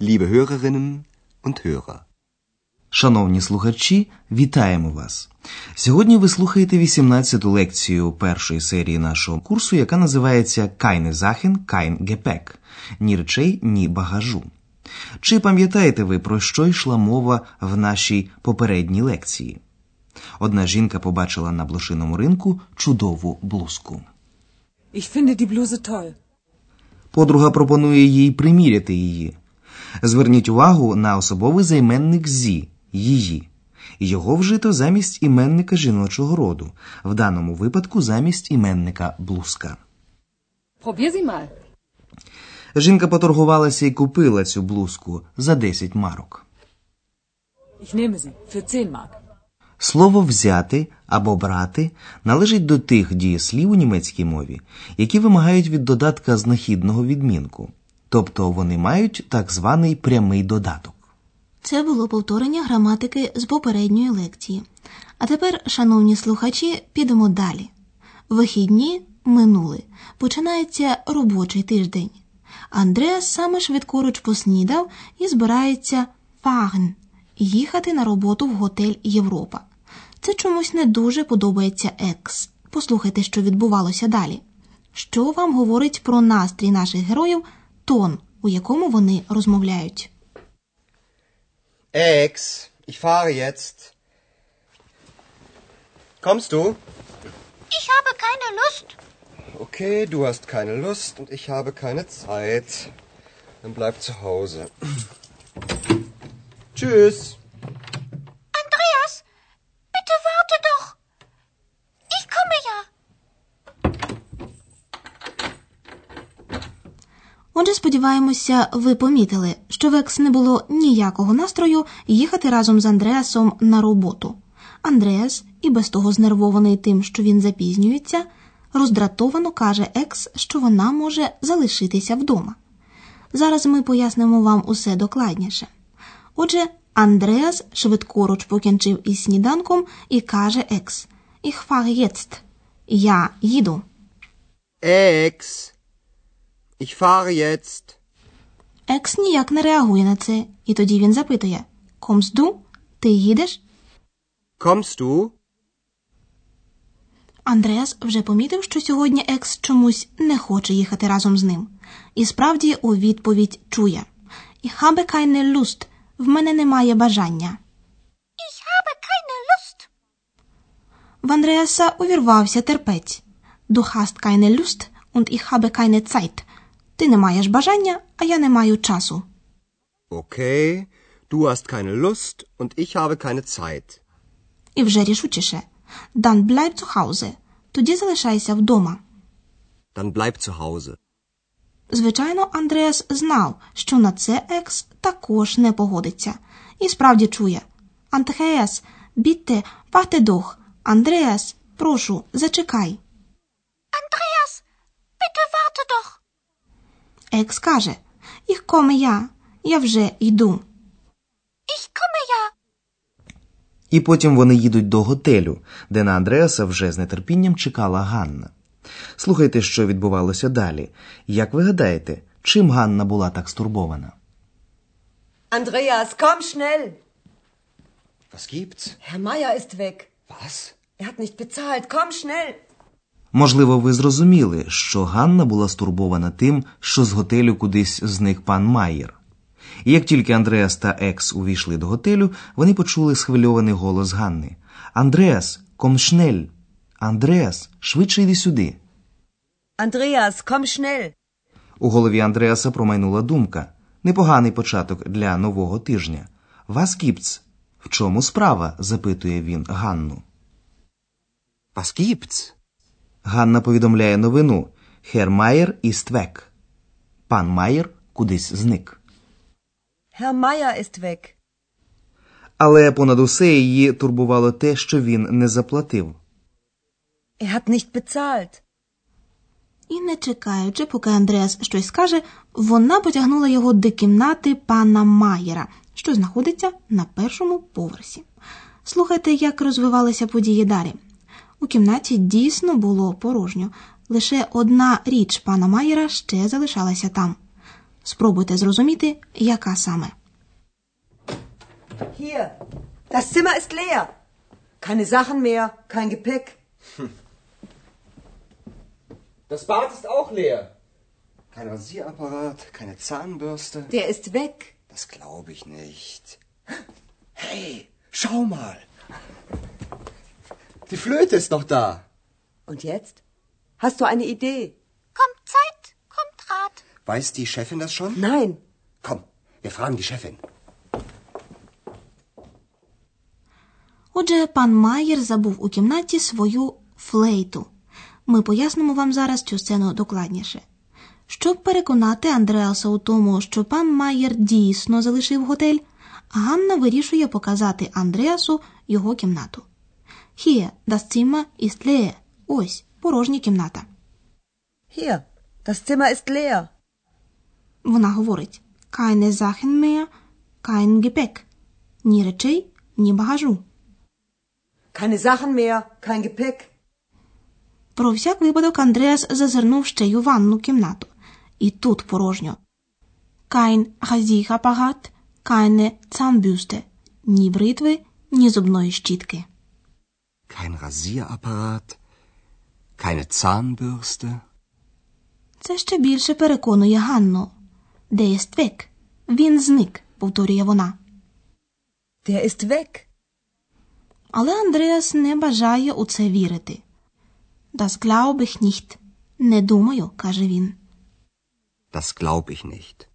Liebe Hörerinnen und Hörer. Шановні слухачі, вітаємо вас! Сьогодні ви слухаєте 18-ту лекцію першої серії нашого курсу, яка називається «Keine Sachen, kein Gepäck» – «Ні речей, ні багажу». Чи пам'ятаєте ви, про що йшла мова в нашій попередній лекції? Одна жінка побачила на блошиному ринку чудову блузку. Ich finde die Bluse toll. Подруга пропонує їй приміряти її. Зверніть увагу на особовий займенник «зі» – «її». Його вжито замість іменника жіночого роду, в даному випадку замість іменника блузка. Probier sie mal. Жінка поторгувалася і купила цю блузку за 10 марок. Ich nehme sie für 10 Mark. Слово «взяти» або «брати» належить до тих дієслів у німецькій мові, які вимагають від додатка знахідного відмінку. Тобто вони мають так званий прямий додаток. Це було повторення граматики з попередньої лекції. А тепер, шановні слухачі, підемо далі. Вихідні минули. Починається робочий тиждень. Андреас саме швидкоруч поснідав і збирається фагн – їхати на роботу в готель «Європа». Це чомусь не дуже подобається Екс. Послухайте, що відбувалося далі. Що вам говорить про настрій наших героїв – тон, у якому вони розмовляють. Ex, ich fahre jetzt. Kommst du? Ich habe keine Lust. Okay, du hast keine Lust und ich habe keine Zeit. Dann bleib zu Hause. Tschüss. Andreas, bitte warte doch. Ich komme ja. Отже, сподіваємося, ви помітили, що в Екс не було ніякого настрою їхати разом з Андреасом на роботу. Андреас, і без того знервований тим, що він запізнюється, роздратовано каже Екс, що вона може залишитися вдома. Зараз ми пояснимо вам усе докладніше. Отже, Андреас швидкоруч покінчив із сніданком і каже Екс: Ich fahre jetzt. Я їду. Екс. Ich fahre jetzt. Екс ніяк не реагує на це, і тоді він запитує: Kommst du? Ти їдеш? Kommst du? Андреас вже помітив, що сьогодні Екс чомусь не хоче їхати разом з ним. І справді у відповідь чує: Ich habe keine Lust. В мене немає бажання. Ich habe keine Lust. В Андреаса увірвався терпець. Du hast keine Lust und ich habe keine Zeit. Ти не маєш бажання, а я не маю часу. Окей, du hast keine Lust und ich habe keine Zeit. І вже рішучіше. Dann bleib zu Hause. Тоді залишайся вдома. Dann bleib zu Hause. Звичайно, Андреас знав, що на це Екс також не погодиться. І справді чує: Андреас, bitte, warte doch. Андреас, прошу, зачекай. Андреас, bitte, warte doch. Екс каже: Ich komme ja. Я вже йду. Ich komme ja. І потім вони їдуть до готелю, де на Андреаса вже з нетерпінням чекала Ганна. Слухайте, що відбувалося далі. Як ви гадаєте, чим Ганна була так стурбована? Andreas, komm schnell. Was gibt's? Herr Meier ist weg. Was? Er hat nicht bezahlt. Komm schnell. Можливо, ви зрозуміли, що Ганна була стурбована тим, що з готелю кудись зник пан Майєр. І як тільки Андреас та Екс увійшли до готелю, вони почули схвильований голос Ганни. «Андреас, komm schnell!» «Андреас, швидше йди сюди!» «Андреас, komm schnell!» У голові Андреаса промайнула думка. Непоганий початок для нового тижня. «Was gibt's?» «В чому справа?» – запитує він Ганну. «Was gibt's?» Ганна повідомляє новину. Herr Meier ist weg. Пан Майєр кудись зник. Herr Meier ist weg. Але понад усе її турбувало те, що він не заплатив. Er hat nicht bezahlt. І не чекаючи, поки Андреас щось скаже, вона потягнула його до кімнати пана Майєра, що знаходиться на першому поверсі. Слухайте, як розвивалися події далі. У кімнаті дійсно було порожньо. Лише одна річ пана Майєра ще залишалася там. Спробуйте зрозуміти, яка саме. Hier. Das Zimmer ist leer. Keine Sachen mehr, kein Gepäck. Das Bad ist auch leer. Kein Rasierapparat, keine Zahnbürste. Der ist weg. Das glaube ich nicht. Hey, schau mal. Die Flöte ist noch da. Und jetzt? Hast du eine Idee? Kommt Zeit, kommt Rat. Weiß die Chefin das schon? Nein. Komm, wir fragen die Chefin. Отже, пан Майєр забув у кімнаті свою флейту. Ми пояснимо вам зараз цю сцену докладніше. Щоб переконати Андреаса у тому, що пан Майєр дійсно залишив готель, Ганна вирішує показати Андреасу його кімнату. Hier, das Zimmer ist leer. Ось, порожня кімната. Hier, das Zimmer ist leer. Вона говорить: keine Sachen mehr, kein Gepäck. Ні речей, ні багажу. Keine Sachen mehr, kein Gepäck. Про всяк випадок Андреас зазирнув ще й у ванну кімнату. І тут порожньо. Kein Rasierapparat, keine Zahnbürste. Ні бритви, ні зубної щітки. Kein Rasierapparat, keine Zahnbürste. Це ще більше переконує Ганну. Der ist weg. Він зник, повторює вона. Der ist weg. Але Андреас не бажає у це вірити. Das glaube ich nicht. Не думаю, каже він. Das glaube ich nicht.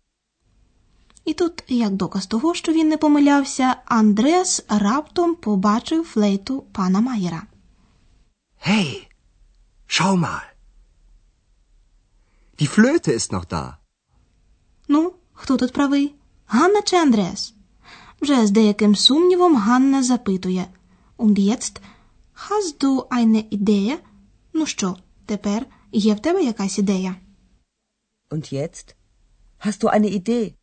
І тут, як доказ того, що він не помилявся, Андреас раптом побачив флейту пана Майєра. Hey, schau mal. Die Flöte ist noch da. Ну, хто тут правий? Ганна чи Андреас? Вже з деяким сумнівом Ганна запитує: Und jetzt, hast du eine Idee? Ну що, тепер є в тебе якась ідея? Und jetzt, hast du eine Idee?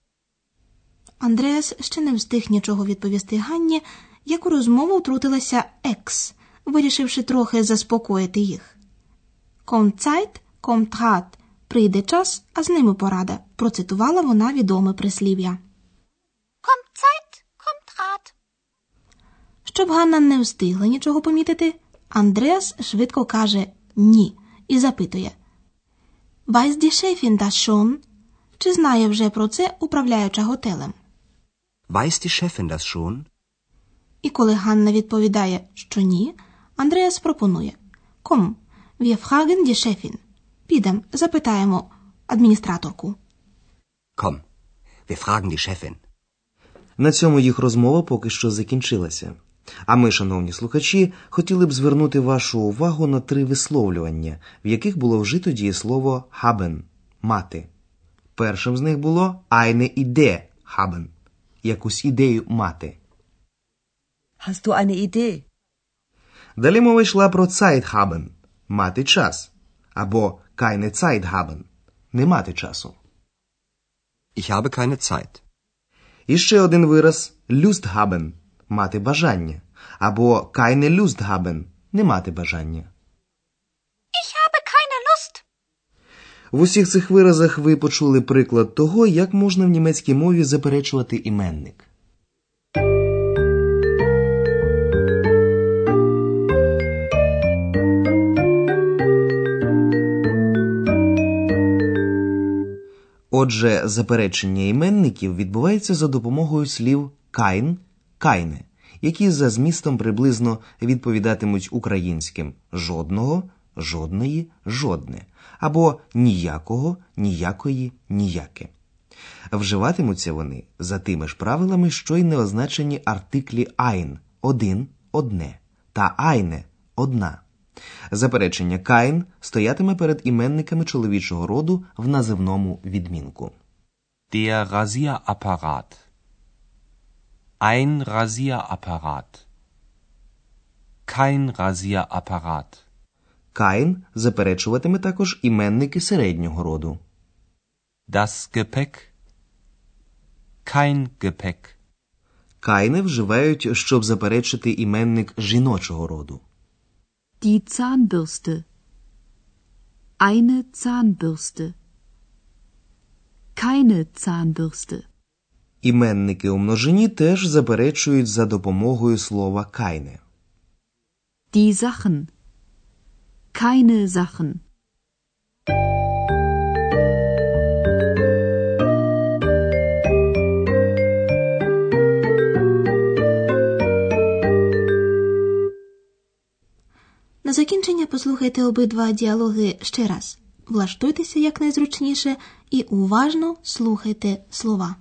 Андреас ще не встиг нічого відповісти Ганні, як у розмову втрутилася Екс, вирішивши трохи заспокоїти їх. Kommt Zeit, kommt Rat. Прийде час, а з ними порада. Процитувала вона відоме прислів'я. Kommt Zeit, kommt Rat. Щоб Ганна не встигла нічого помітити, Андреас швидко каже «ні» і запитує: «Weiß die Chefin das schon?» Чи знає вже про це управляюча готелем? «Weiß die Chefin das schon?» І коли Ганна відповідає, що ні, Андреас пропонує: «Komm, wir fragen die Chefin». Підем, запитаємо адміністраторку. «Komm, wir fragen die Chefin». На цьому їх розмова поки що закінчилася. А ми, шановні слухачі, хотіли б звернути вашу увагу на три висловлювання, в яких було вжито дієслово «haben» – «мати». Першим з них було «eine Idee haben» – «якусь ідею мати». «Hast du eine Idee?» Далі мова йшла про «Zeit haben» – «мати час» або «keine Zeit haben» – «не мати часу». «Ich habe keine Zeit». І ще один вираз «Lust haben» – «мати бажання» або «keine Lust haben» – «не мати бажання». «Ich habe keine Lust». В усіх цих виразах ви почули приклад того, як можна в німецькій мові заперечувати іменник. Отже, заперечення іменників відбувається за допомогою слів «kein», «keine», які за змістом приблизно відповідатимуть українським «жодного», «жодної», «жодне» або «ніякого», «ніякої», «ніяке». Вживатимуться вони за тими ж правилами, що й не означені артиклі «ein» – «один», «одне» та «eine» – «одна». Заперечення «kein» стоятиме перед іменниками чоловічого роду в називному відмінку. Der Rasierapparat. Ein Rasierapparat. Kein Rasierapparat. «Kein» заперечуватиме також іменники середнього роду. Das Gepäck. Kein Gepäck. «Keine» вживають, щоб заперечити іменник жіночого роду. Die Zahnbürste. Eine Zahnbürste. keine Zahnbürste. Іменники у множині теж заперечують за допомогою слова keine. Die Sachen. Keine Sachen. На закінчення послухайте обидва діалоги ще раз. Влаштуйтеся якнайзручніше і уважно слухайте слова.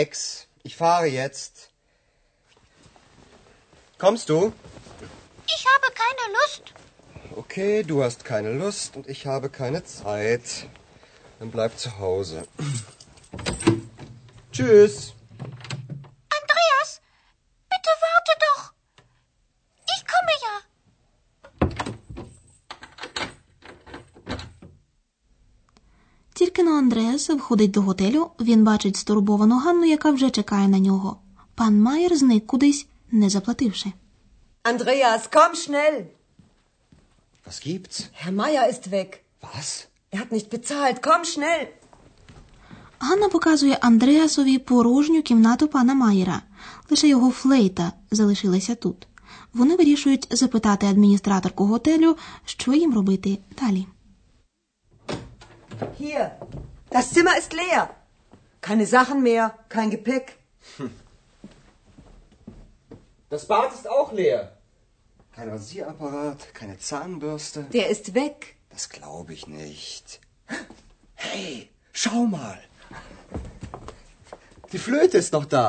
Ex, ich fahre jetzt. Kommst du? Ich habe keine Lust. Okay, du hast keine Lust und ich habe keine Zeit. Dann bleib zu Hause. Tschüss. Andreas, bitte warte doch. Ich komme ja. Тільки на Андреаса входить до готелю, він бачить стурбовану Ганну, яка вже чекає на нього. Пан Майер зник кудись, не заплативши. Andreas, komm schnell! Was gibt's? Herr Meier ist weg. Was? Er hat nicht bezahlt. Komm schnell! Ганна показує Андреасові порожню кімнату пана Майера. Лише його флейта залишилася тут. Вони вирішують запитати адміністраторку готелю, що їм робити далі. Hier, das Zimmer ist leer. Keine Sachen mehr, kein Gepäck. Das Bad ist auch leer. Kein Rasierapparat, keine Zahnbürste. Der ist weg. Das glaube ich nicht. Hey, schau mal. Die Flöte ist noch da.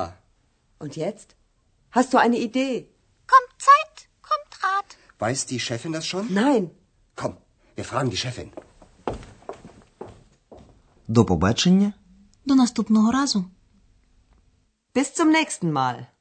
Und jetzt? Hast du eine Idee? Kommt Zeit, kommt Rat. Weiß die Chefin das schon? Nein. Komm, wir fragen die Chefin. До побачення. До наступного разу. Bis zum nächsten Mal.